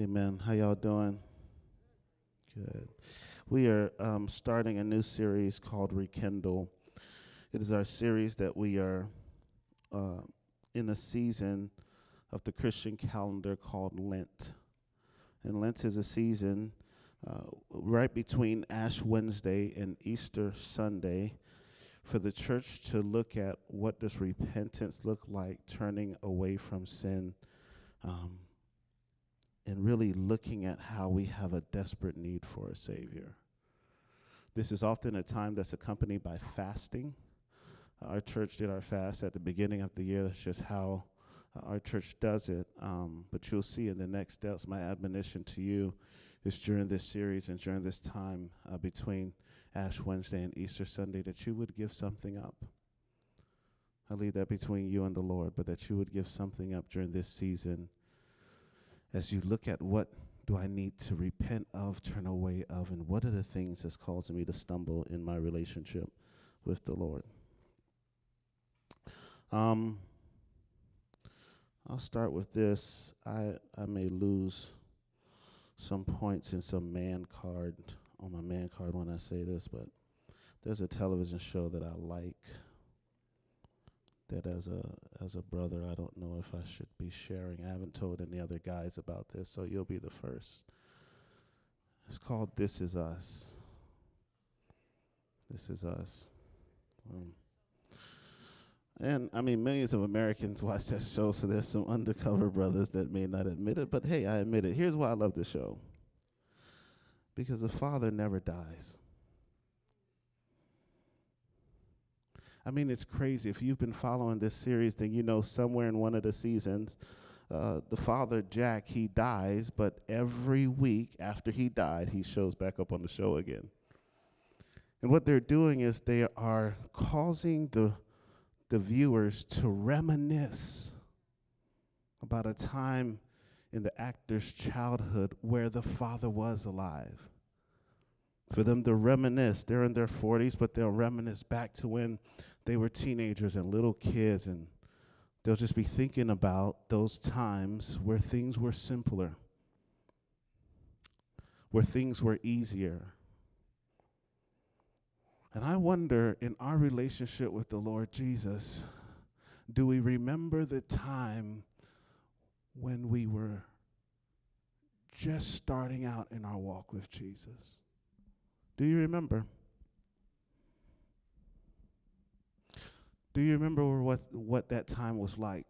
Amen. How y'all doing? Good. We are starting a new series called Rekindle. It is our series that we are in a season of the Christian calendar called Lent. And Lent is a season right between Ash Wednesday and Easter Sunday for the church to look at what does repentance look like, turning away from sin, and really looking at how we have a desperate need for a Savior. This is often a time that's accompanied by fasting. Our church did our fast at the beginning of the year. That's just how our church does it. But you'll see in the next steps, my admonition to you is during this series and during this time between Ash Wednesday and Easter Sunday that you would give something up. I leave that between you and the Lord, but that you would give something up during this season as you look at what do I need to repent of, turn away of, and what are the things that's causing me to stumble in my relationship with the Lord. I'll start with this. I may lose some points in some man card, on my man card when I say this, but there's a television show that I like that as a brother, I don't know if I should be sharing. I haven't told any other guys about this, so you'll be the first. It's called This Is Us. This Is Us. And, I mean, millions of Americans watch that show, so there's some undercover brothers that may not admit it, but hey, I admit it. Here's why I love the show. Because the Father never dies. I mean, it's crazy. If you've been following this series, then you know somewhere in one of the seasons, the father, Jack, he dies, but every week after he died, he shows back up on the show again. And what they're doing is they are causing the viewers to reminisce about a time in the actor's childhood where the father was alive. For them to reminisce, they're in their 40s, but they'll reminisce back to when they were teenagers and little kids, and they'll just be thinking about those times where things were simpler, where things were easier. And I wonder, in our relationship with the Lord Jesus, do we remember the time when we were just starting out in our walk with Jesus? Do you remember? Do you remember what that time was like?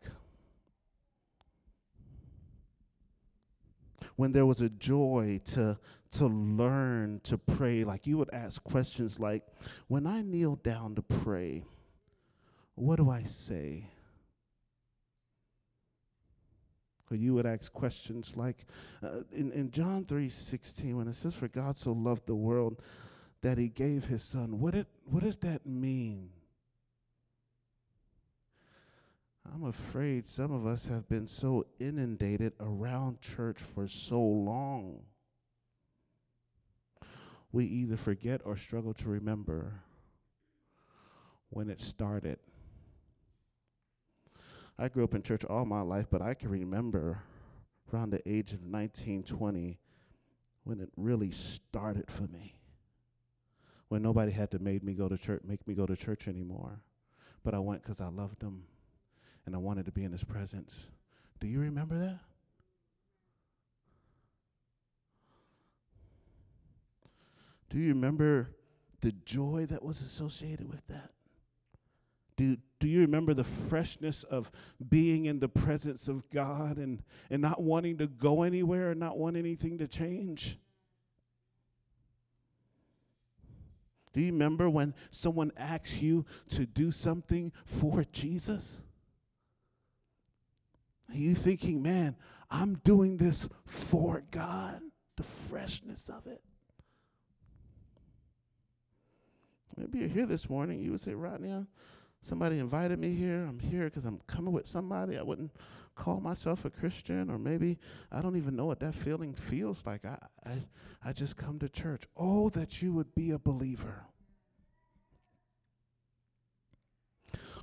When there was a joy to learn to pray, like you would ask questions like, when I kneel down to pray, what do I say? Or you would ask questions like, in John 3:16, when it says, for God so loved the world that he gave his son, what does that mean? I'm afraid some of us have been so inundated around church for so long. We either forget or struggle to remember when it started. I grew up in church all my life, but I can remember around the age of 19, 20 when it really started for me, when nobody had to make me go to church anymore, but I went because I loved him. And I wanted to be in his presence. Do you remember that? Do you remember the joy that was associated with that? Do you remember the freshness of being in the presence of God and not wanting to go anywhere and not want anything to change? Do you remember when someone asks you to do something for Jesus? Are you thinking, man, I'm doing this for God, the freshness of it? Maybe you're here this morning. You would say, Rodney, somebody invited me here. I'm here because I'm coming with somebody. I wouldn't call myself a Christian, or maybe I don't even know what that feeling feels like. I just come to church. Oh, that you would be a believer.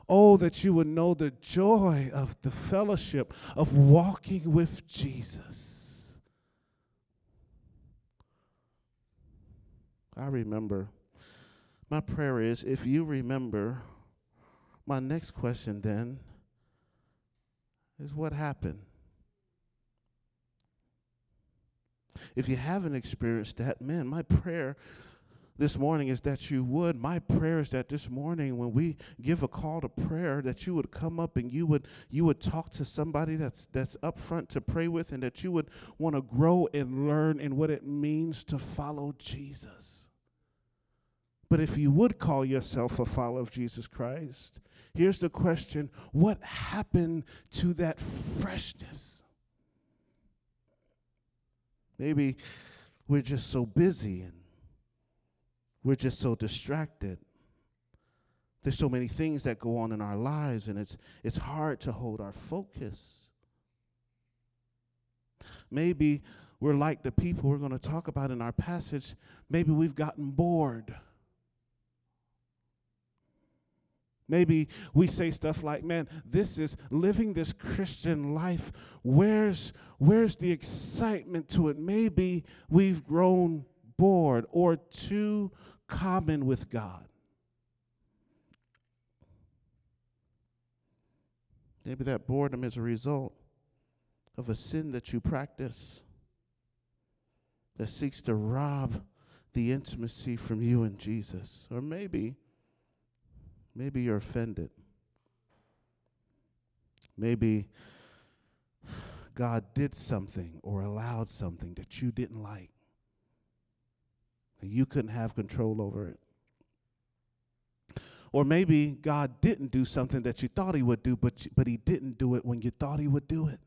Oh, that you would know the joy of the fellowship of walking with Jesus. I remember. My prayer is, if you remember, my next question then is what happened? If you haven't experienced that, man, my prayer this morning is that you would. My prayer is that this morning when we give a call to prayer, that you would come up and you would talk to somebody that's up front to pray with, and that you would want to grow and learn in what it means to follow Jesus. But if you would call yourself a follower of Jesus Christ, here's the question: what happened to that freshness? Maybe we're just so busy and we're just so distracted. There's so many things that go on in our lives, and it's hard to hold our focus. Maybe we're like the people we're going to talk about in our passage. Maybe we've gotten bored. Maybe we say stuff like, man, this is living this Christian life. Where's the excitement to it? Maybe we've grown bored or too common with God. Maybe that boredom is a result of a sin that you practice that seeks to rob the intimacy from you and Jesus. Or maybe you're offended. Maybe God did something or allowed something that you didn't like, and you couldn't have control over it. Or maybe God didn't do something that you thought he would do, but he didn't do it when you thought he would do it.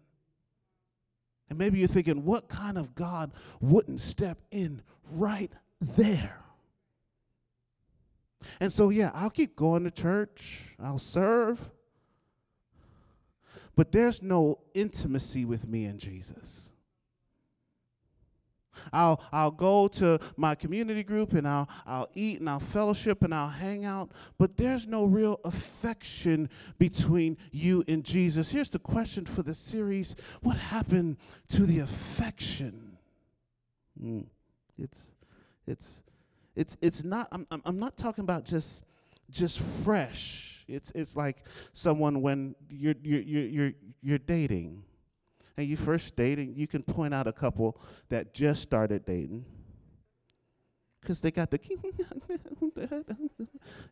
And maybe you're thinking, what kind of God wouldn't step in right there? And so, yeah, I'll keep going to church. I'll serve. But there's no intimacy with me and Jesus. I'll go to my community group, and I'll eat, and I'll fellowship, and I'll hang out. But there's no real affection between you and Jesus. Here's the question for the series: what happened to the affection? It's not. I'm not talking about just fresh. It's like someone when you're dating, and you first dating. You can point out a couple that just started dating, cause they got the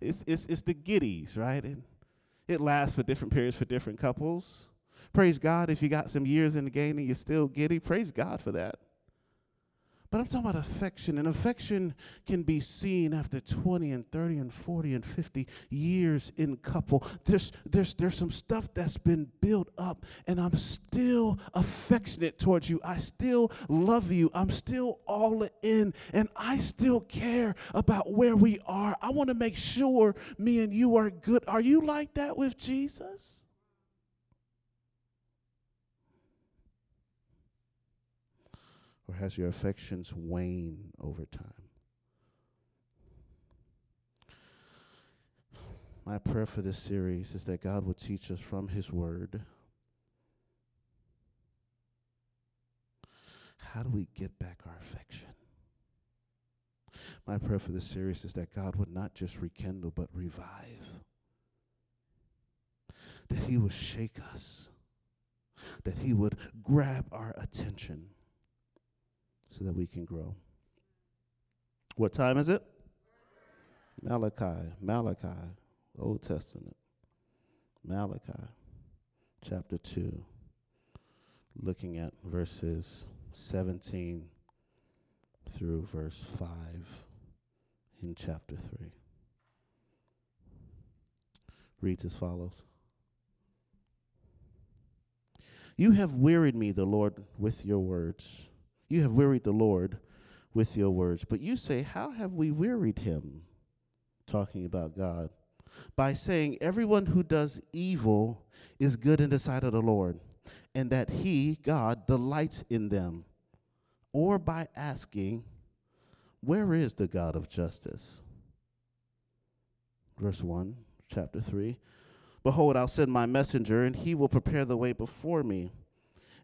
it's the giddies, right? And it lasts for different periods for different couples. Praise God if you got some years in the game and you're still giddy. Praise God for that. But I'm talking about affection, and affection can be seen after 20 and 30 and 40 and 50 years in couple. There's some stuff that's been built up, and I'm still affectionate towards you. I still love you. I'm still all in, and I still care about where we are. I want to make sure me and you are good. Are you like that with Jesus? Or has your affections waned over time? My prayer for this series is that God would teach us from his word. How do we get back our affection? My prayer for this series is that God would not just rekindle, but revive. That he would shake us. That he would grab our attention, so that we can grow. What time is it? Malachi, Old Testament. Malachi, chapter 2, looking at verses 17 through verse 5 in chapter 3. Reads as follows. You have wearied me, the Lord, with your words. You have wearied the Lord with your words. But you say, how have we wearied him? Talking about God. By saying, everyone who does evil is good in the sight of the Lord, and that he, God, delights in them. Or by asking, where is the God of justice? Verse 1, chapter 3. Behold, I'll send my messenger, and he will prepare the way before me.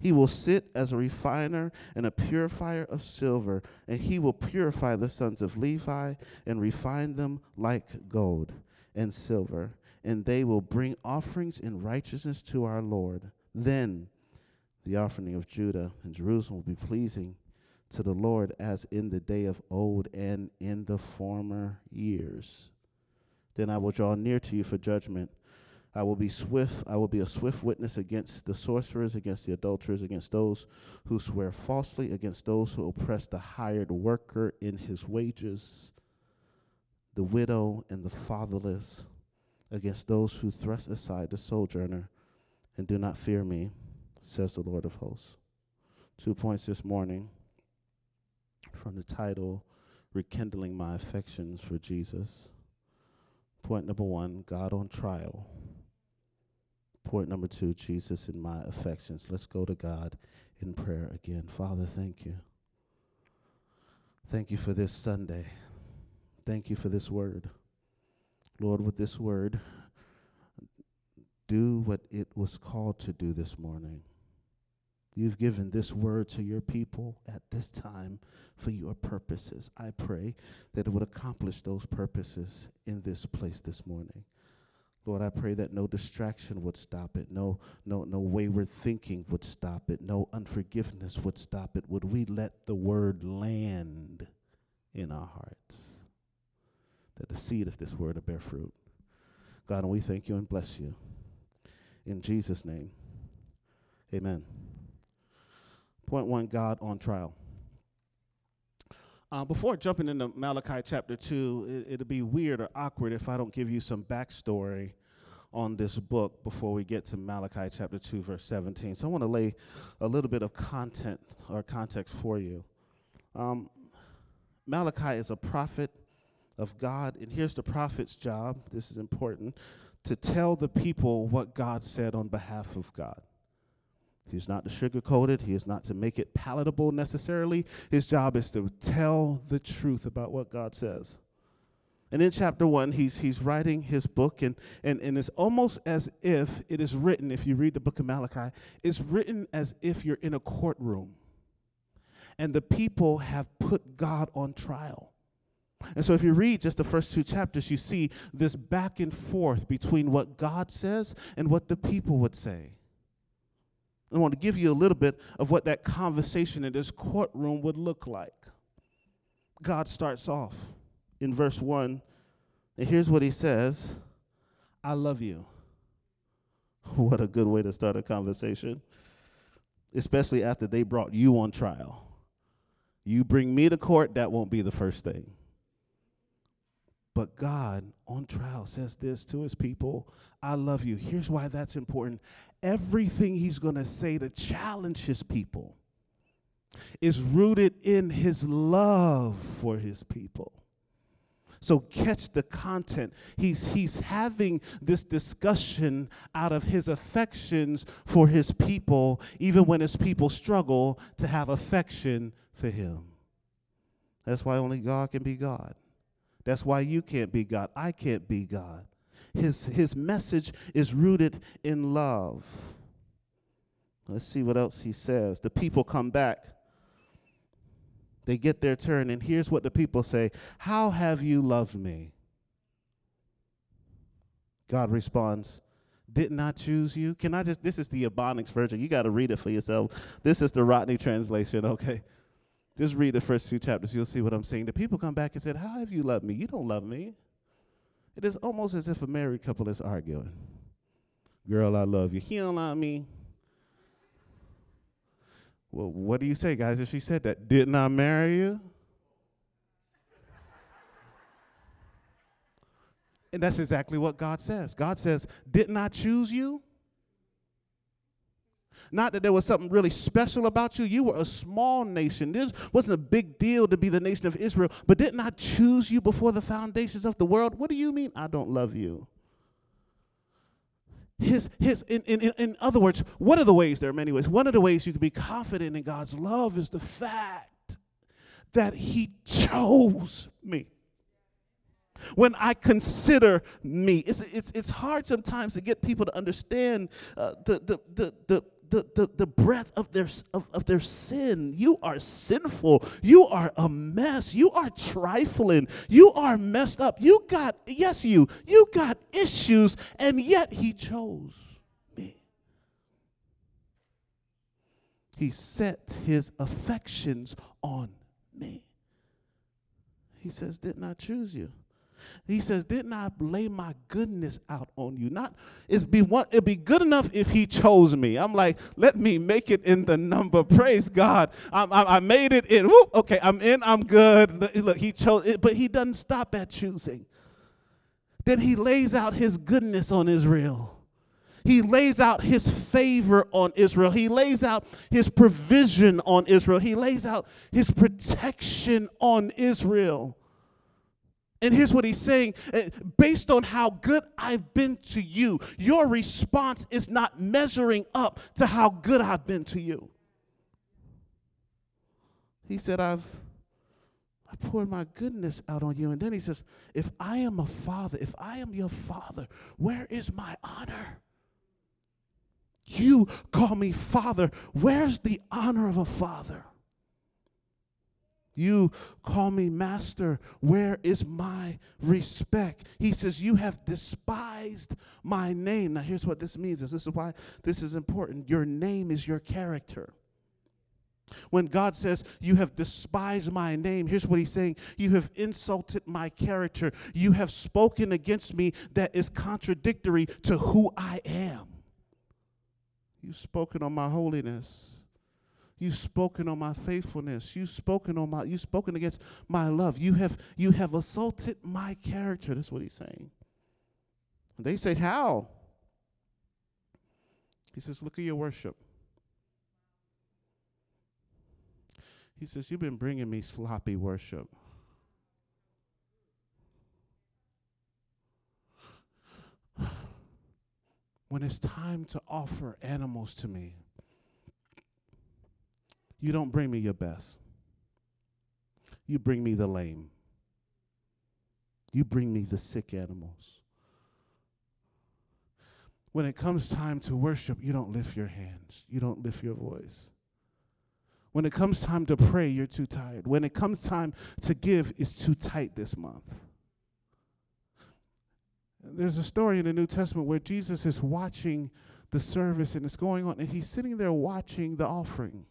He will sit as a refiner and a purifier of silver, and he will purify the sons of Levi and refine them like gold and silver, and they will bring offerings in righteousness to our Lord. Then the offering of Judah and Jerusalem will be pleasing to the Lord as in the day of old and in the former years. Then I will draw near to you for judgment. I will be swift. I will be a swift witness against the sorcerers, against the adulterers, against those who swear falsely, against those who oppress the hired worker in his wages, the widow and the fatherless, against those who thrust aside the sojourner and do not fear me, says the Lord of hosts. 2 points this morning from the title, Rekindling My Affections for Jesus. Point number 1, God on trial. Point number 2, Jesus in my affections. Let's go to God in prayer again. Father, thank you. Thank you for this Sunday. Thank you for this word. Lord, with this word, do what it was called to do this morning. You've given this word to your people at this time for your purposes. I pray that it would accomplish those purposes in this place this morning. Lord, I pray that no distraction would stop it, no wayward thinking would stop it, no unforgiveness would stop it. Would we let the word land in our hearts, that the seed of this word will bear fruit. God, and we thank you and bless you. In Jesus' name, amen. Point 1, God on trial. Before jumping into Malachi chapter 2, it'll be weird or awkward if I don't give you some backstory on this book before we get to Malachi chapter 2, verse 17. So I want to lay a little bit of context for you. Malachi is a prophet of God, and here's the prophet's job, this is important, to tell the people what God said on behalf of God. He's not to sugarcoat it. He is not to make it palatable necessarily. His job is to tell the truth about what God says. And in chapter 1, he's writing his book, and it's almost as if it is written, if you read the book of Malachi, it's written as if you're in a courtroom, and the people have put God on trial. And so if you read just the first 2 chapters, you see this back and forth between what God says and what the people would say. I want to give you a little bit of what that conversation in this courtroom would look like. God starts off in verse 1, and here's what he says, I love you. What a good way to start a conversation, especially after they brought you on trial. You bring me to court, that won't be the first thing. But God, on trial, says this to his people, I love you. Here's why that's important. Everything he's going to say to challenge his people is rooted in his love for his people. So catch the content. He's having this discussion out of his affections for his people, even when his people struggle to have affection for him. That's why only God can be God. That's why you can't be God. I can't be God. His message is rooted in love. Let's see what else he says. The people come back. They get their turn, and here's what the people say. How have you loved me? God responds, didn't I choose you? This is the Ebonics version. You got to read it for yourself. This is the Rodney translation, okay? Just read the first 2 chapters. You'll see what I'm saying. The people come back and said, how have you loved me? You don't love me. It is almost as if a married couple is arguing. Girl, I love you. He don't love me. Well, what do you say, guys, if she said that? Didn't I marry you? And that's exactly what God says. God says, didn't I choose you? Not that there was something really special about you. You were a small nation. This wasn't a big deal to be the nation of Israel. But didn't I choose you before the foundations of the world? What do you mean I don't love you? In other words, one of the ways, there are many ways, one of the ways you can be confident in God's love is the fact that he chose me. When I consider me, it's hard sometimes to get people to understand the breadth of their sin. You are sinful. You are a mess. You are trifling. You are messed up. You got issues, and yet he chose me. He set his affections on me. He says, didn't I choose you? He says, didn't I lay my goodness out on you? It'd be good enough if he chose me. I'm like, let me make it in the number. Praise God. I made it in. Woo, okay, I'm in. I'm good. Look, he chose it, but he doesn't stop at choosing. Then he lays out his goodness on Israel. He lays out his favor on Israel. He lays out his provision on Israel. He lays out his protection on Israel. And here's what he's saying. Based on how good I've been to you, your response is not measuring up to how good I've been to you. He said, I poured my goodness out on you. And then he says, if I am a father, if I am your father, where is my honor? You call me father. Where's the honor of a father? You call me master. Where is my respect? He says, you have despised my name. Now, here's what this means. This is why this is important. Your name is your character. When God says, you have despised my name, here's what he's saying. You have insulted my character. You have spoken against me that is contradictory to who I am. You've spoken on my holiness. You've spoken on my faithfulness. You've spoken against my love. You have assaulted my character. That's what he's saying. And they say, how? He says, look at your worship. He says, you've been bringing me sloppy worship. When it's time to offer animals to me, you don't bring me your best. You bring me the lame. You bring me the sick animals. When it comes time to worship, you don't lift your hands. You don't lift your voice. When it comes time to pray, you're too tired. When it comes time to give, it's too tight this month. There's a story in the New Testament where Jesus is watching the service and it's going on, and he's sitting there watching the offering.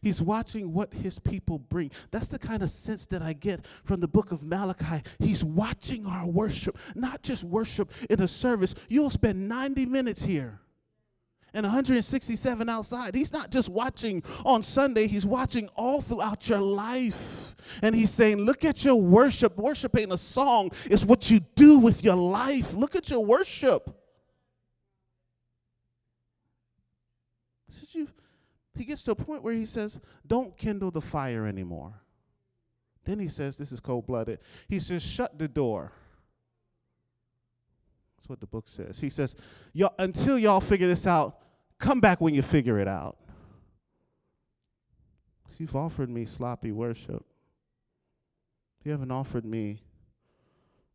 He's watching what his people bring. That's the kind of sense that I get from the book of Malachi. He's watching our worship, not just worship in a service. You'll spend 90 minutes here and 167 outside. He's not just watching on Sunday. He's watching all throughout your life. And he's saying, look at your worship. Worship ain't a song. It's what you do with your life. Look at your worship. He gets to a point where he says, don't kindle the fire anymore. Then he says, this is cold-blooded. He says, shut the door. That's what the book says. He says, until y'all figure this out, come back when you figure it out. You've offered me sloppy worship. You haven't offered me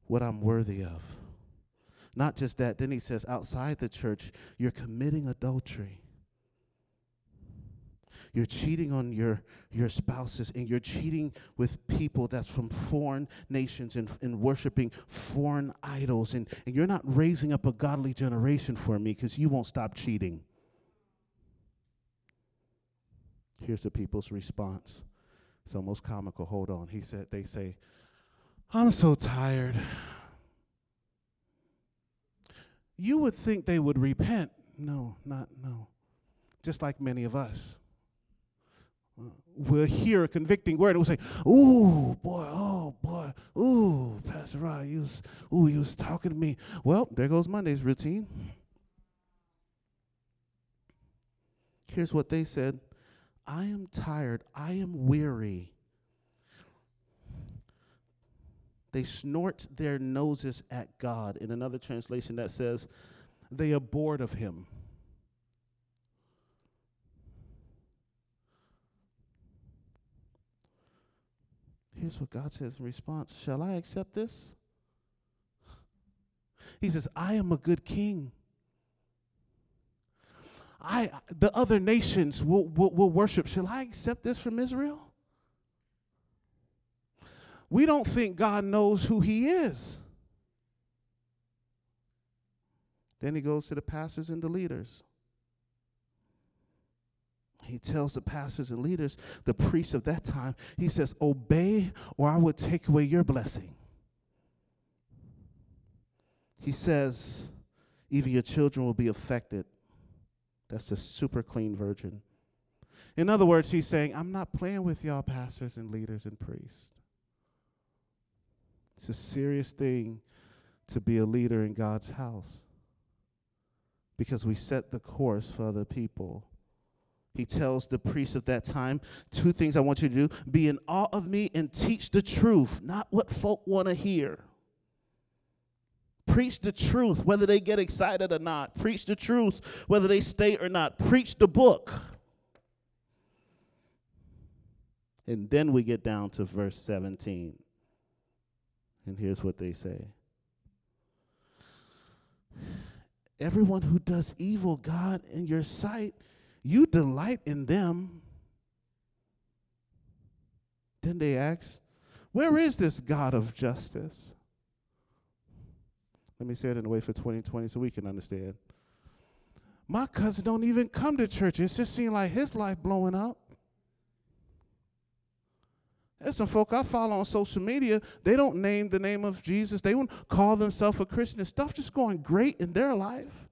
what I'm worthy of. Not just that. Then he says, outside the church, you're committing adultery. You're cheating on your spouses, and you're cheating with people that's from foreign nations and worshiping foreign idols. And you're not raising up a godly generation for me because you won't stop cheating. Here's the people's response. It's almost comical. Hold on. They say, I'm so tired. You would think they would repent. No. Just like many of us. We'll hear a convicting word, and we'll say, ooh, Pastor Rod, you was talking to me. Well, there goes Monday's routine. Here's what they said. I am tired. I am weary. They snort their noses at God. In another translation that says, they are bored of him. Here's what God says in response. Shall I accept this? He says, I am a good king. The other nations will worship. Shall I accept this from Israel? We don't think God knows who he is. Then he goes to the pastors and the leaders. He tells the pastors and leaders, the priests of that time, he says, obey or I will take away your blessing. He says, even your children will be affected. That's the super clean virgin. In other words, he's saying, I'm not playing with y'all pastors and leaders and priests. It's a serious thing to be a leader in God's house because we set the course for other people. He tells the priests of that time, two things I want you to do. Be in awe of me and teach the truth, not what folk want to hear. Preach the truth, whether they get excited or not. Preach the truth, whether they stay or not. Preach the book. And then we get down to verse 17. And here's what they say. Everyone who does evil, God, in your sight, you delight in them. Then they ask, where is this God of justice? Let me say it in a way for 2020 so we can understand. My cousin don't even come to church. It's just seemed like his life blowing up. There's some folk I follow on social media. They don't name the name of Jesus. They won't call themselves a Christian. Stuff just going great in their life.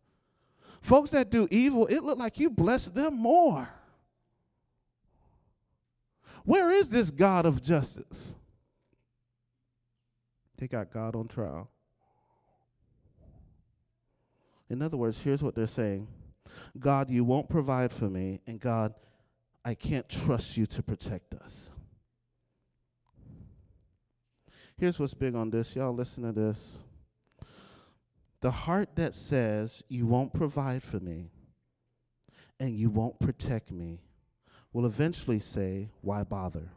Folks that do evil, it look like you bless them more. Where is this God of justice? They got God on trial. In other words, here's what they're saying. God, you won't provide for me, and God, I can't trust you to protect us. Here's what's big on this. Y'all listen to this. The heart that says you won't provide for me and you won't protect me will eventually say, why bother?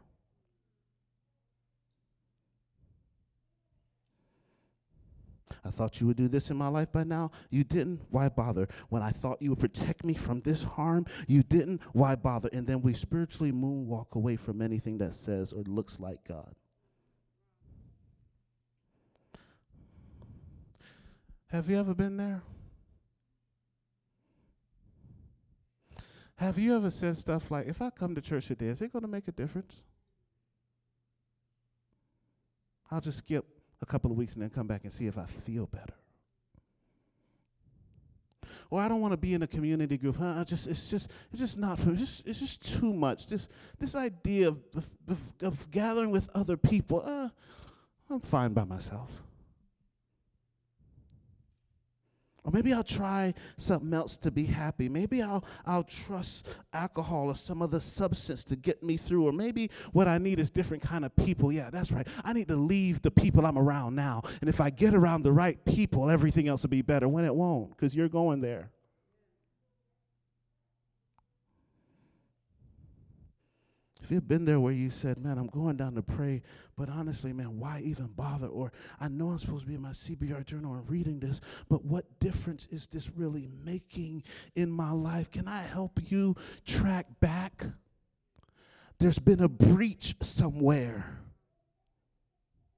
I thought you would do this in my life by now. You didn't. Why bother? When I thought you would protect me from this harm, you didn't. Why bother? And then we spiritually moonwalk away from anything that says or looks like God. Have you ever been there? Have you ever said stuff like, if I come to church today, is it going to make a difference? I'll just skip a couple of weeks and then come back and see if I feel better. Or I don't want to be in a community group. It's just not for me. It's just too much. This idea of gathering with other people, I'm fine by myself. Or maybe I'll try something else to be happy. Maybe I'll trust alcohol or some other substance to get me through. Or maybe what I need is different kind of people. Yeah, that's right. I need to leave the people I'm around now. And if I get around the right people, everything else will be better. When it won't, because you're going there. If you've been there where you said, man, I'm going down to pray, but honestly, man, why even bother? Or I know I'm supposed to be in my CBR journal and reading this, but what difference is this really making in my life? Can I help you track back? There's been a breach somewhere.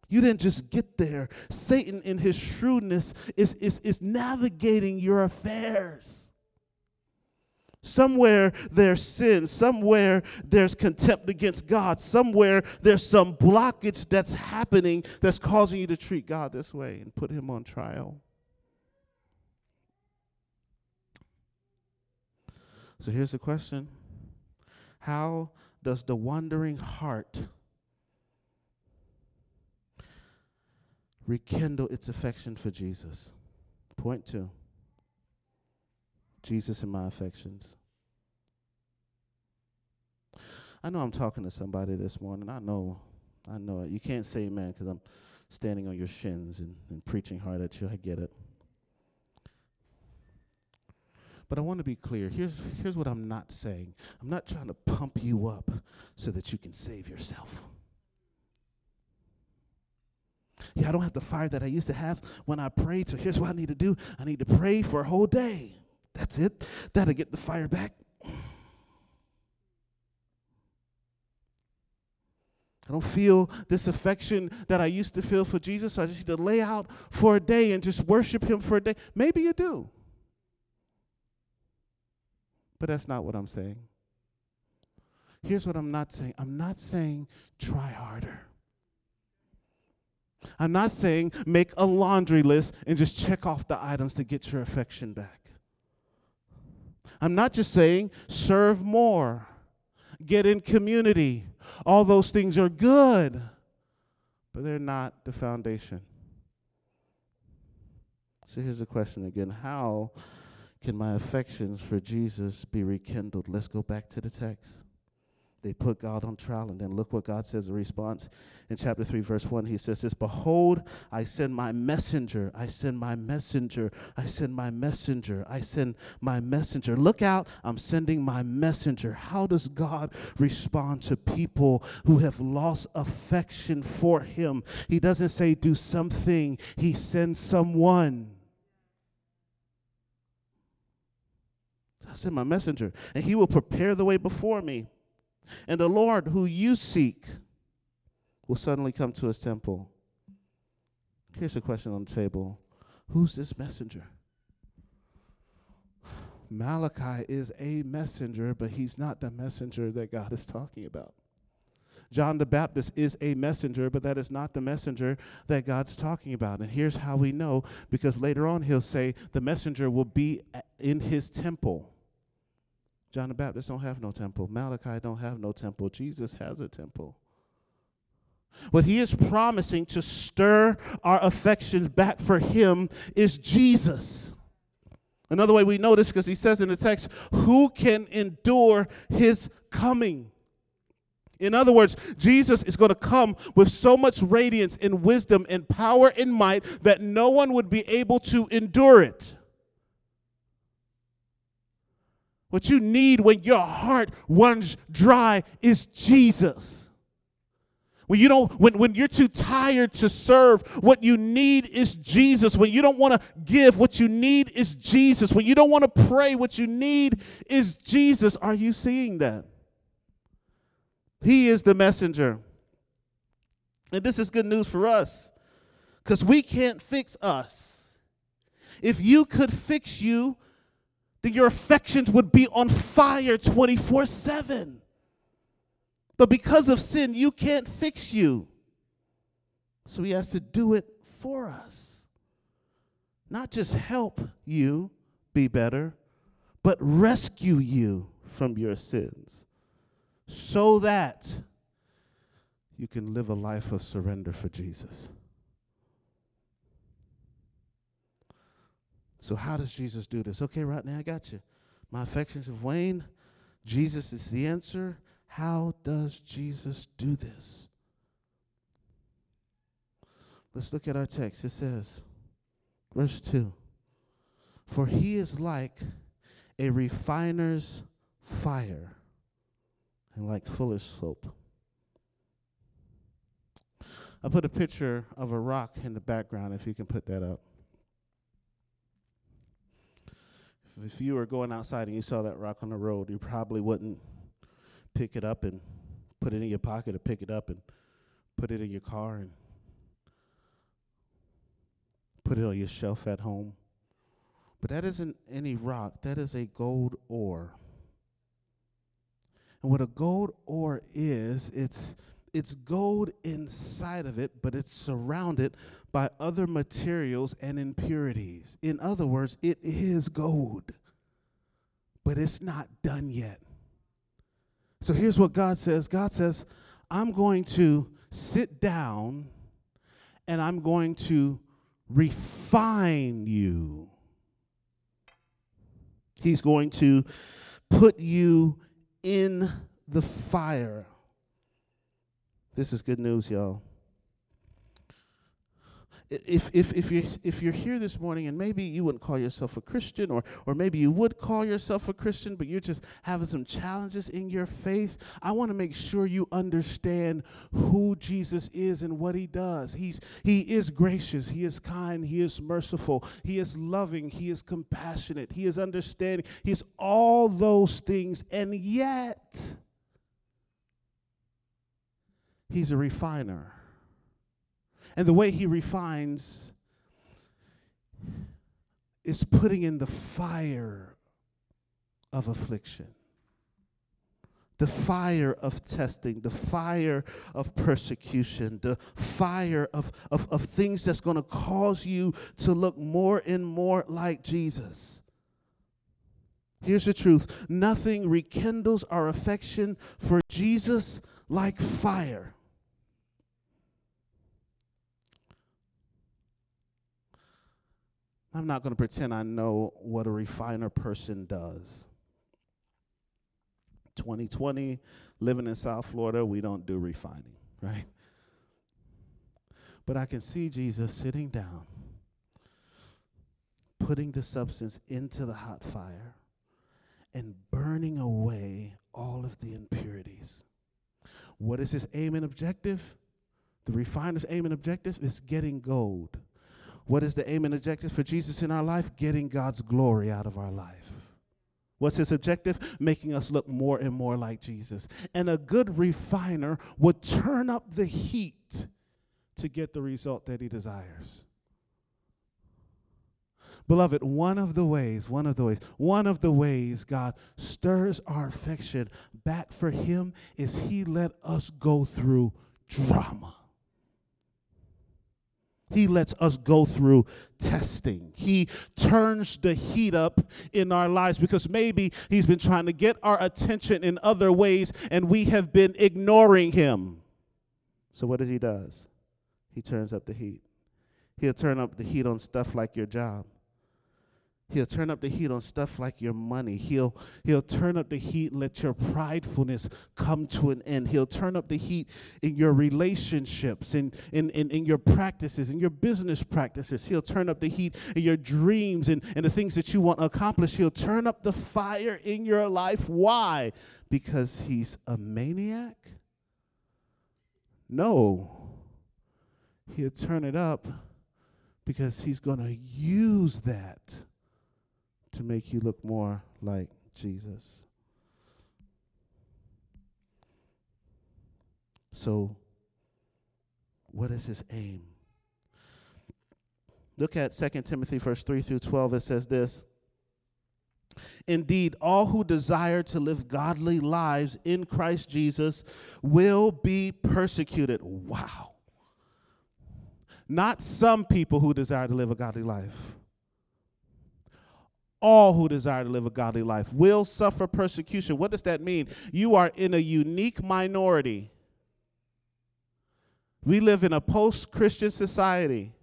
You didn't just get there. Satan in his shrewdness is navigating your affairs. Somewhere there's sin. Somewhere there's contempt against God. Somewhere there's some blockage that's happening that's causing you to treat God this way and put him on trial. So here's the question. How does the wandering heart rekindle its affection for Jesus? Point 2. Jesus in my affections. I know I'm talking to somebody this morning. I know it. You can't say amen because I'm standing on your shins and preaching hard at you. I get it. But I want to be clear. Here's what I'm not saying. I'm not trying to pump you up so that you can save yourself. Yeah, I don't have the fire that I used to have when I prayed, so here's what I need to do. I need to pray for a whole day. That's it. That'll get the fire back. I don't feel this affection that I used to feel for Jesus, so I just need to lay out for a day and just worship him for a day. Maybe you do. But that's not what I'm saying. Here's what I'm not saying. I'm not saying try harder. I'm not saying make a laundry list and just check off the items to get your affection back. I'm not just saying serve more, get in community. All those things are good, but they're not the foundation. So here's the question again. How can my affections for Jesus be rekindled? Let's go back to the text. They put God on trial, and then look what God says in response. In chapter 3, verse 1, he says this, "Behold, I send my messenger, I send my messenger, I send my messenger, I send my messenger. Look out, I'm sending my messenger." How does God respond to people who have lost affection for him? He doesn't say do something, he sends someone. "I send my messenger, and he will prepare the way before me. And the Lord who you seek will suddenly come to his temple." Here's a question on the table. Who's this messenger? Malachi is a messenger, but he's not the messenger that God is talking about. John the Baptist is a messenger, but that is not the messenger that God's talking about. And here's how we know, because later on he'll say the messenger will be in his temple. John the Baptist don't have no temple. Malachi don't have no temple. Jesus has a temple. What he is promising to stir our affections back for him is Jesus. Another way we know this, because he says in the text, "Who can endure his coming?" In other words, Jesus is going to come with so much radiance and wisdom and power and might that no one would be able to endure it. What you need when your heart runs dry is Jesus. When you're too tired to serve, what you need is Jesus. When you don't want to give, what you need is Jesus. When you don't want to pray, what you need is Jesus. Are you seeing that? He is the messenger. And this is good news for us, because we can't fix us. If you could fix you, then your affections would be on fire 24/7. But because of sin, you can't fix you. So he has to do it for us. Not just help you be better, but rescue you from your sins so that you can live a life of surrender for Jesus. So how does Jesus do this? Okay, right now I got you. My affections have waned. Jesus is the answer. How does Jesus do this? Let's look at our text. It says, verse 2, "For he is like a refiner's fire and like fuller's soap." I put a picture of a rock in the background, if you can put that up. If you were going outside and you saw that rock on the road, you probably wouldn't pick it up and put it in your pocket, or pick it up and put it in your car and put it on your shelf at home. But that isn't any rock. That is a gold ore. And what a gold ore is, it's gold inside of it, but it's surrounded by other materials and impurities. In other words, it is gold, but it's not done yet. So here's what God says. God says, I'm going to sit down and I'm going to refine you. He's going to put you in the fire. This is good news, y'all. If you're here this morning, and maybe you wouldn't call yourself a Christian, or maybe you would call yourself a Christian, but you're just having some challenges in your faith, I want to make sure you understand who Jesus is and what he does. He is gracious, he is kind, he is merciful, he is loving, he is compassionate, he is understanding, he is all those things, and yet he's a refiner. And the way he refines is putting in the fire of affliction, the fire of testing, the fire of persecution, the fire of things that's going to cause you to look more and more like Jesus. Here's the truth. Nothing rekindles our affection for Jesus like fire. I'm not going to pretend I know what a refiner person does. 2020, living in South Florida, we don't do refining, right? But I can see Jesus sitting down, putting the substance into the hot fire, and burning away all of the impurities. What is his aim and objective? The refiner's aim and objective is getting gold. What is the aim and objective for Jesus in our life? Getting God's glory out of our life. What's his objective? Making us look more and more like Jesus. And a good refiner would turn up the heat to get the result that he desires. Beloved, one of the ways God stirs our affection back for him is he let us go through drama. He lets us go through testing. He turns the heat up in our lives because maybe he's been trying to get our attention in other ways and we have been ignoring him. So what does? He turns up the heat. He'll turn up the heat on stuff like your job. He'll turn up the heat on stuff like your money. He'll turn up the heat and let your pridefulness come to an end. He'll turn up the heat in your relationships, in your practices, in your business practices. He'll turn up the heat in your dreams and the things that you want to accomplish. He'll turn up the fire in your life. Why? Because he's a maniac? No. He'll turn it up because he's going to use that to make you look more like Jesus. So, what is his aim? Look at 2 Timothy, verse 3 through 12. It says this, "Indeed, all who desire to live godly lives in Christ Jesus will be persecuted." Wow. Not some people who desire to live a godly life. All who desire to live a godly life will suffer persecution. What does that mean? You are in a unique minority. We live in a post-Christian society.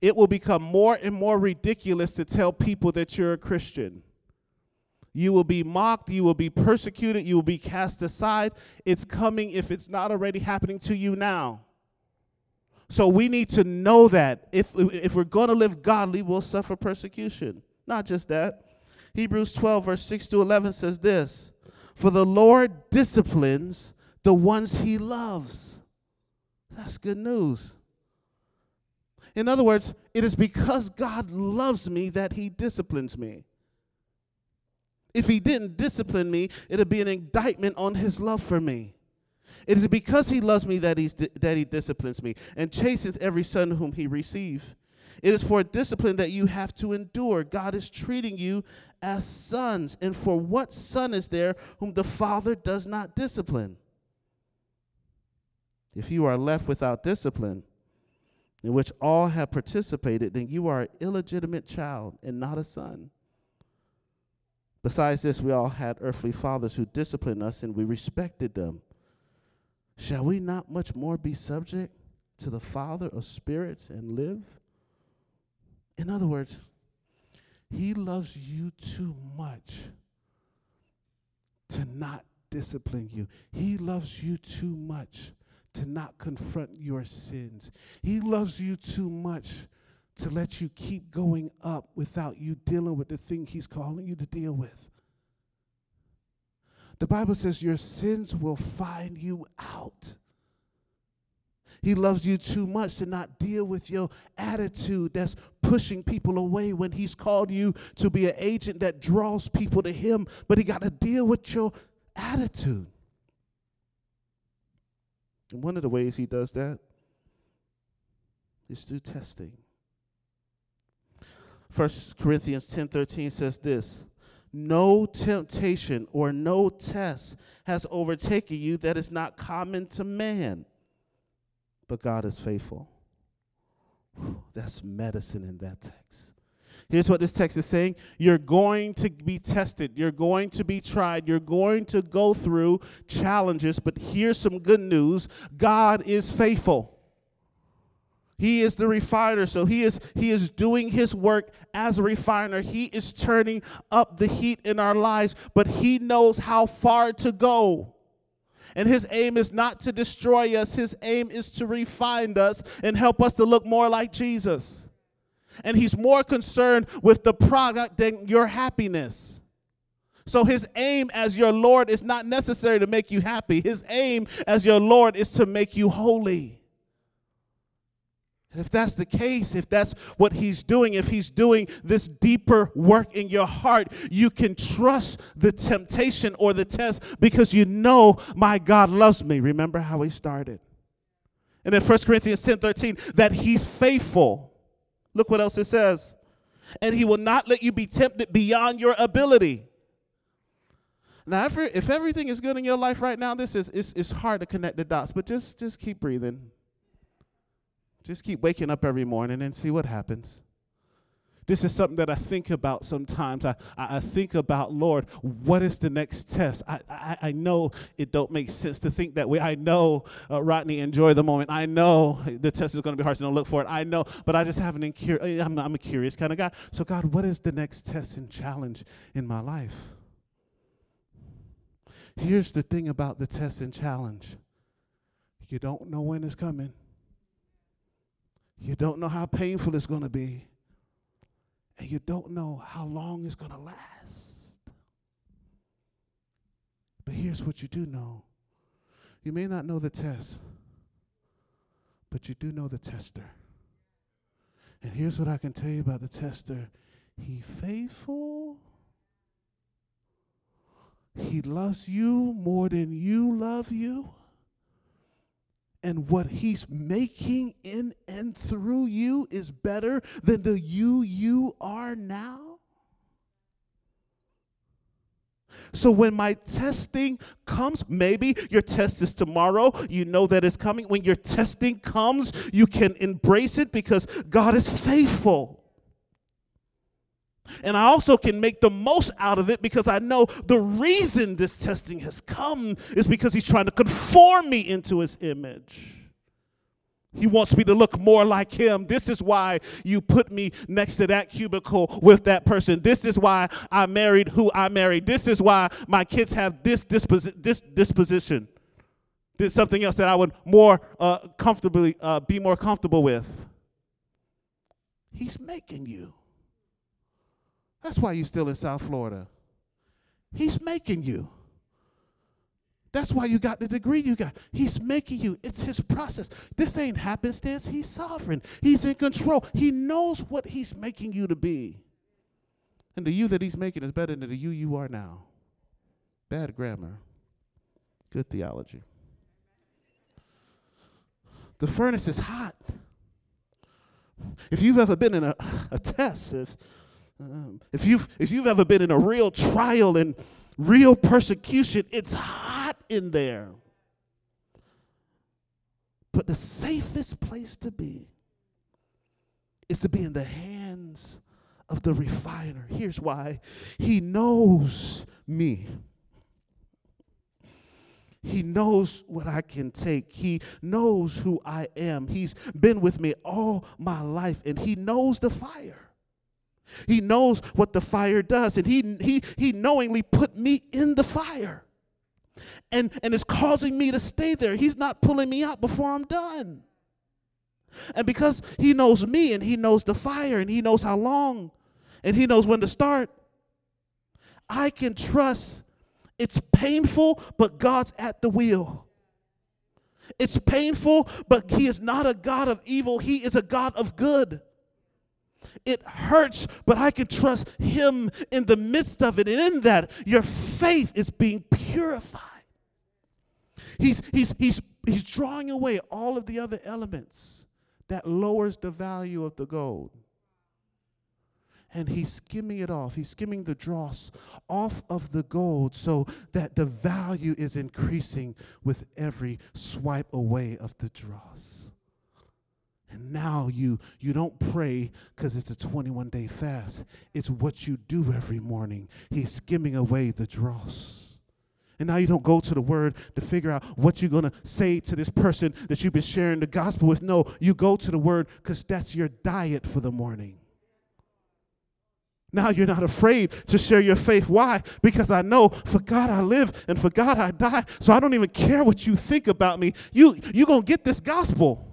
It will become more and more ridiculous to tell people that you're a Christian. You will be mocked, you will be persecuted, you will be cast aside. It's coming if it's not already happening to you now. So we need to know that if we're going to live godly, we'll suffer persecution. Not just that. Hebrews 12, verse 6 to 11 says this, "For the Lord disciplines the ones he loves." That's good news. In other words, it is because God loves me that he disciplines me. If he didn't discipline me, it would be an indictment on his love for me. It is because he loves me that he disciplines me and chastens every son whom he receives. It is for discipline that you have to endure. God is treating you as sons. And for what son is there whom the Father does not discipline? If you are left without discipline, in which all have participated, then you are an illegitimate child and not a son. Besides this, we all had earthly fathers who disciplined us and we respected them. Shall we not much more be subject to the Father of spirits and live? In other words, he loves you too much to not discipline you. He loves you too much to not confront your sins. He loves you too much to let you keep going up without you dealing with the thing he's calling you to deal with. The Bible says your sins will find you out. He loves you too much to not deal with your attitude that's pushing people away when he's called you to be an agent that draws people to him, but he got to deal with your attitude. And one of the ways he does that is through testing. 1 Corinthians 10:13 says this, "No temptation or no test has overtaken you that is not common to man, but God is faithful." Whew, that's medicine in that text. Here's what this text is saying. You're going to be tested. You're going to be tried. You're going to go through challenges, but here's some good news. God is faithful. He is the refiner, so he is doing his work as a refiner. He is turning up the heat in our lives, but he knows how far to go. And his aim is not to destroy us. His aim is to refine us and help us to look more like Jesus. And he's more concerned with the product than your happiness. So his aim as your Lord is not necessary to make you happy. His aim as your Lord is to make you holy. And if that's the case, if that's what he's doing, if he's doing this deeper work in your heart, you can trust the temptation or the test because you know, my God loves me. Remember how he started. And in 1 Corinthians 10:13, that he's faithful. Look what else it says. And he will not let you be tempted beyond your ability. Now, if everything is good in your life right now, this is it's hard to connect the dots, but just keep breathing. Just keep waking up every morning and see what happens. This is something that I think about sometimes. I think about, Lord, what is the next test? I know it don't make sense to think that way. I know, Rodney, enjoy the moment. I know the test is going to be hard, so don't look for it. I know, but I just have I'm a curious kind of guy. So, God, what is the next test and challenge in my life? Here's the thing about the test and challenge. You don't know when it's coming. You don't know how painful it's going to be. And you don't know how long it's going to last. But here's what you do know. You may not know the test, but you do know the tester. And here's what I can tell you about the tester. He's faithful. He loves you more than you love you. And what he's making in and through you is better than the you are now. So when my testing comes, maybe your test is tomorrow, you know that it's coming. When your testing comes, you can embrace it because God is faithful. And I also can make the most out of it because I know the reason this testing has come is because he's trying to conform me into his image. He wants me to look more like him. This is why you put me next to that cubicle with that person. This is why I married who I married. This is why my kids have this disposition. There's something else that I would more be more comfortable with. He's making you. That's why you're still in South Florida. He's making you. That's why you got the degree you got. He's making you. It's his process. This ain't happenstance. He's sovereign. He's in control. He knows what he's making you to be. And the you that he's making is better than the you are now. Bad grammar. Good theology. The furnace is hot. If you've ever been in a test, if you've ever been in a real trial and real persecution, it's hot in there. But the safest place to be is to be in the hands of the refiner. Here's why. He knows me. He knows what I can take. He knows who I am. He's been with me all my life, and he knows the fire. He knows what the fire does, and he knowingly put me in the fire. And it's causing me to stay there. He's not pulling me out before I'm done. And because he knows me and he knows the fire and he knows how long and he knows when to start, I can trust. It's painful, but God's at the wheel. It's painful, but he is not a God of evil. He is a God of good. It hurts, but I can trust him in the midst of it. And in that, your faith is being purified. He's drawing away all of the other elements that lowers the value of the gold. And he's skimming it off. He's skimming the dross off of the gold so that the value is increasing with every swipe away of the dross. And now you don't pray because it's a 21-day fast. It's what you do every morning. He's skimming away the dross. And now you don't go to the word to figure out what you're going to say to this person that you've been sharing the gospel with. No, you go to the word because that's your diet for the morning. Now you're not afraid to share your faith. Why? Because I know for God I live and for God I die, so I don't even care what you think about me. You're going to get this gospel.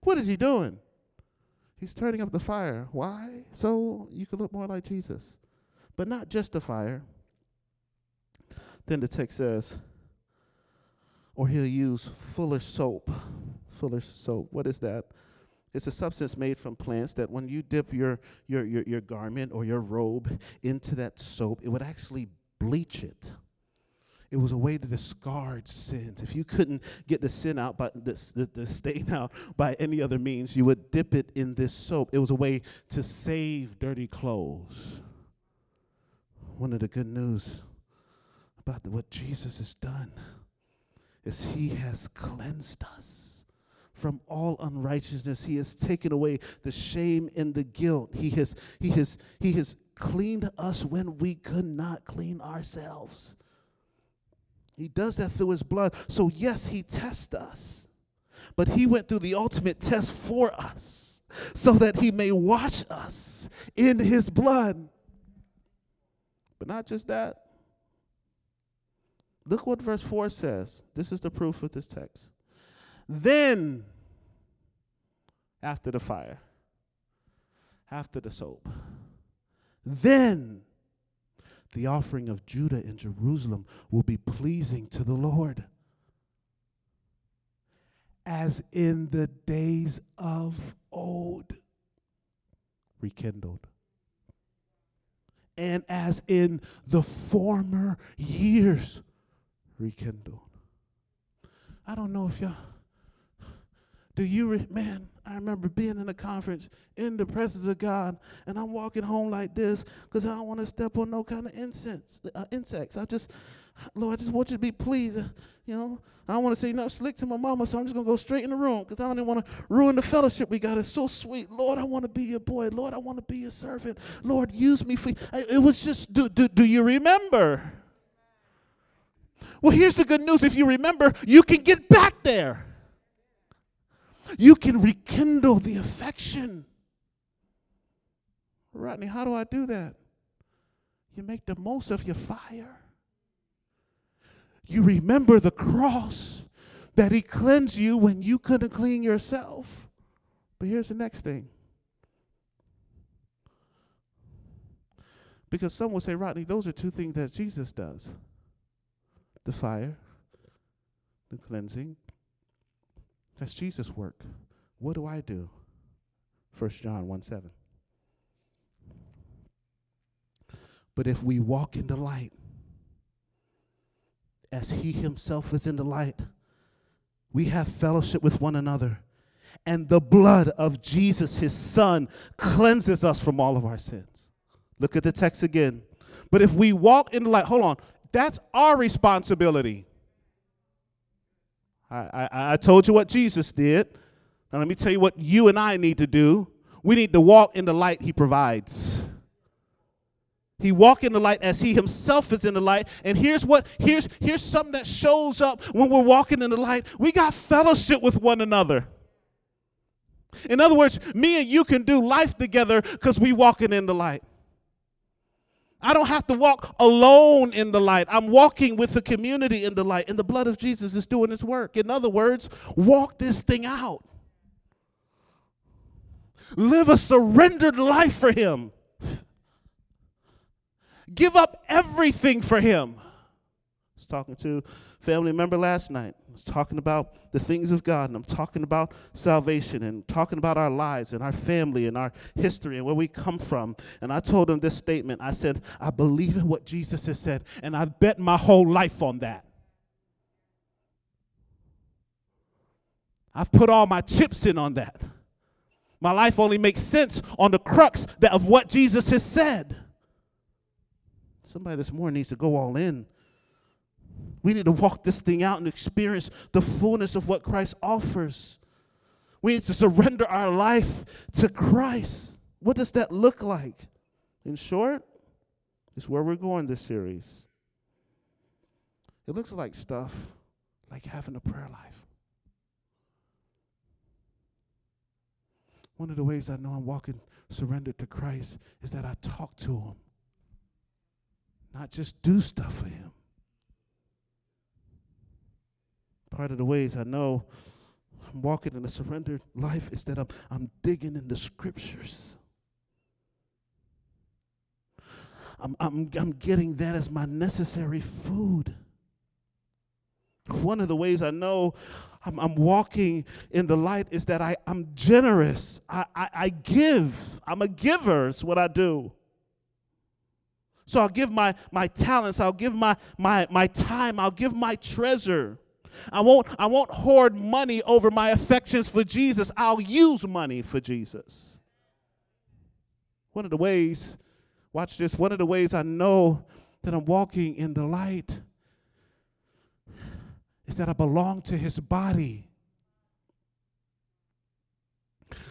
What is he doing? He's turning up the fire. Why? So you can look more like Jesus. But not just the fire. Then the text says, or he'll use fuller's soap. Fuller's soap. What is that? It's a substance made from plants that when you dip your garment or your robe into that soap, it would actually bleach it. It was a way to discard sins. If you couldn't get the sin out by the stain out by any other means, you would dip it in this soap. It was a way to save dirty clothes. One of the good news about what Jesus has done is he has cleansed us from all unrighteousness. He has taken away the shame and the guilt. He has cleaned us when we could not clean ourselves. He does that through his blood. So yes, he tests us, but he went through the ultimate test for us so that he may wash us in his blood. But not just that. Look what verse 4 says. This is the proof of this text. Then, after the fire, after the soap, then the offering of Judah and Jerusalem will be pleasing to the Lord, as in the days of old, rekindled, and as in the former years, rekindled. I don't know if y'all. Man, I remember being in a conference in the presence of God, and I'm walking home like this because I don't want to step on no kind of insects. Lord, I just want you to be pleased. I don't want to say nothing slick to my mama, so I'm just going to go straight in the room because I don't even want to ruin the fellowship we got. It's so sweet. Lord, I want to be your boy. Lord, I want to be your servant. Lord, use me for you. It was just, do you remember? Well, here's the good news. If you remember, you can get back there. You can rekindle the affection. Rodney, how do I do that? You make the most of your fire. You remember the cross that he cleansed you when you couldn't clean yourself. But here's the next thing. Because some will say, Rodney, those are two things that Jesus does. The fire, the cleansing. That's Jesus' work. What do I do? 1 John 1:7. But if we walk in the light, as he himself is in the light, we have fellowship with one another, and the blood of Jesus, his son, cleanses us from all of our sins. Look at the text again. But if we walk in the light, hold on, that's our responsibility. I told you what Jesus did. Now let me tell you what you and I need to do. We need to walk in the light he provides. He walk in the light as he himself is in the light. And here's something that shows up when we're walking in the light. We got fellowship with one another. In other words, me and you can do life together because we walking in the light. I don't have to walk alone in the light. I'm walking with the community in the light, and the blood of Jesus is doing its work. In other words, walk this thing out. Live a surrendered life for him. Give up everything for him. I was talking to a family member last night. I was talking about the things of God, and I'm talking about salvation, and talking about our lives and our family and our history and where we come from. And I told him this statement. I said, I believe in what Jesus has said, and I've bet my whole life on that. I've put all my chips in on that. My life only makes sense on the crux of what Jesus has said. Somebody this morning needs to go all in. We need to walk this thing out and experience the fullness of what Christ offers. We need to surrender our life to Christ. What does that look like? In short, it's where we're going this series. It looks like stuff like having a prayer life. One of the ways I know I'm walking surrendered to Christ is that I talk to him, not just do stuff for him. Part of the ways I know I'm walking in a surrendered life is that I'm digging in the scriptures. I'm getting that as my necessary food. One of the ways I know I'm walking in the light is that I'm generous. I give. I'm a giver is what I do. So I'll give my talents. I'll give my time. I'll give my treasure. I won't hoard money over my affections for Jesus. I'll use money for Jesus. One of the ways, watch this, one of the ways I know that I'm walking in the light is that I belong to his body.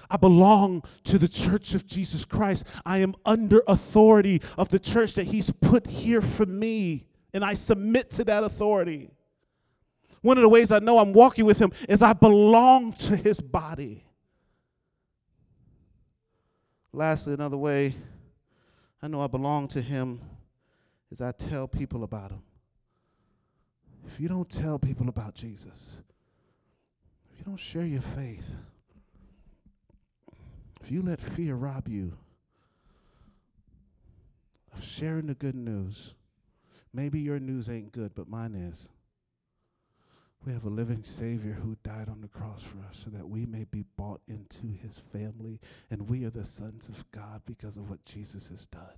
I belong to the church of Jesus Christ. I am under authority of the church that he's put here for me, and I submit to that authority. One of the ways I know I'm walking with him is I belong to his body. Lastly, another way I know I belong to him is I tell people about him. If you don't tell people about Jesus, if you don't share your faith, if you let fear rob you of sharing the good news, maybe your news ain't good, but mine is. We have a living Savior who died on the cross for us so that we may be bought into his family, and we are the sons of God because of what Jesus has done.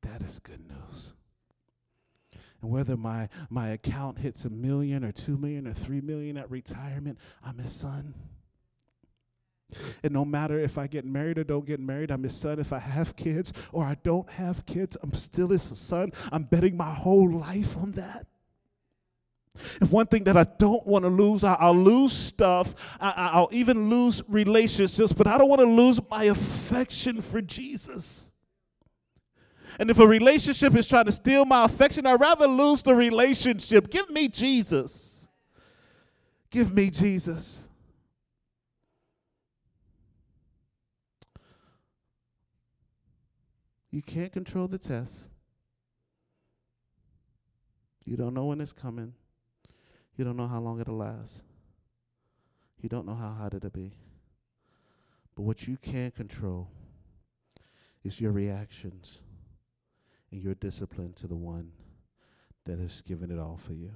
That is good news. And whether my account hits $1 million or $2 million or $3 million at retirement, I'm his son. And no matter if I get married or don't get married, I'm his son. If I have kids or I don't have kids, I'm still his son. I'm betting my whole life on that. If one thing that I don't want to lose, I'll lose stuff. I'll even lose relationships, but I don't want to lose my affection for Jesus. And if a relationship is trying to steal my affection, I'd rather lose the relationship. Give me Jesus. Give me Jesus. You can't control the test. You don't know when it's coming. You don't know how long it'll last. You don't know how hard it'll be. But what you can control is your reactions and your discipline to the one that has given it all for you.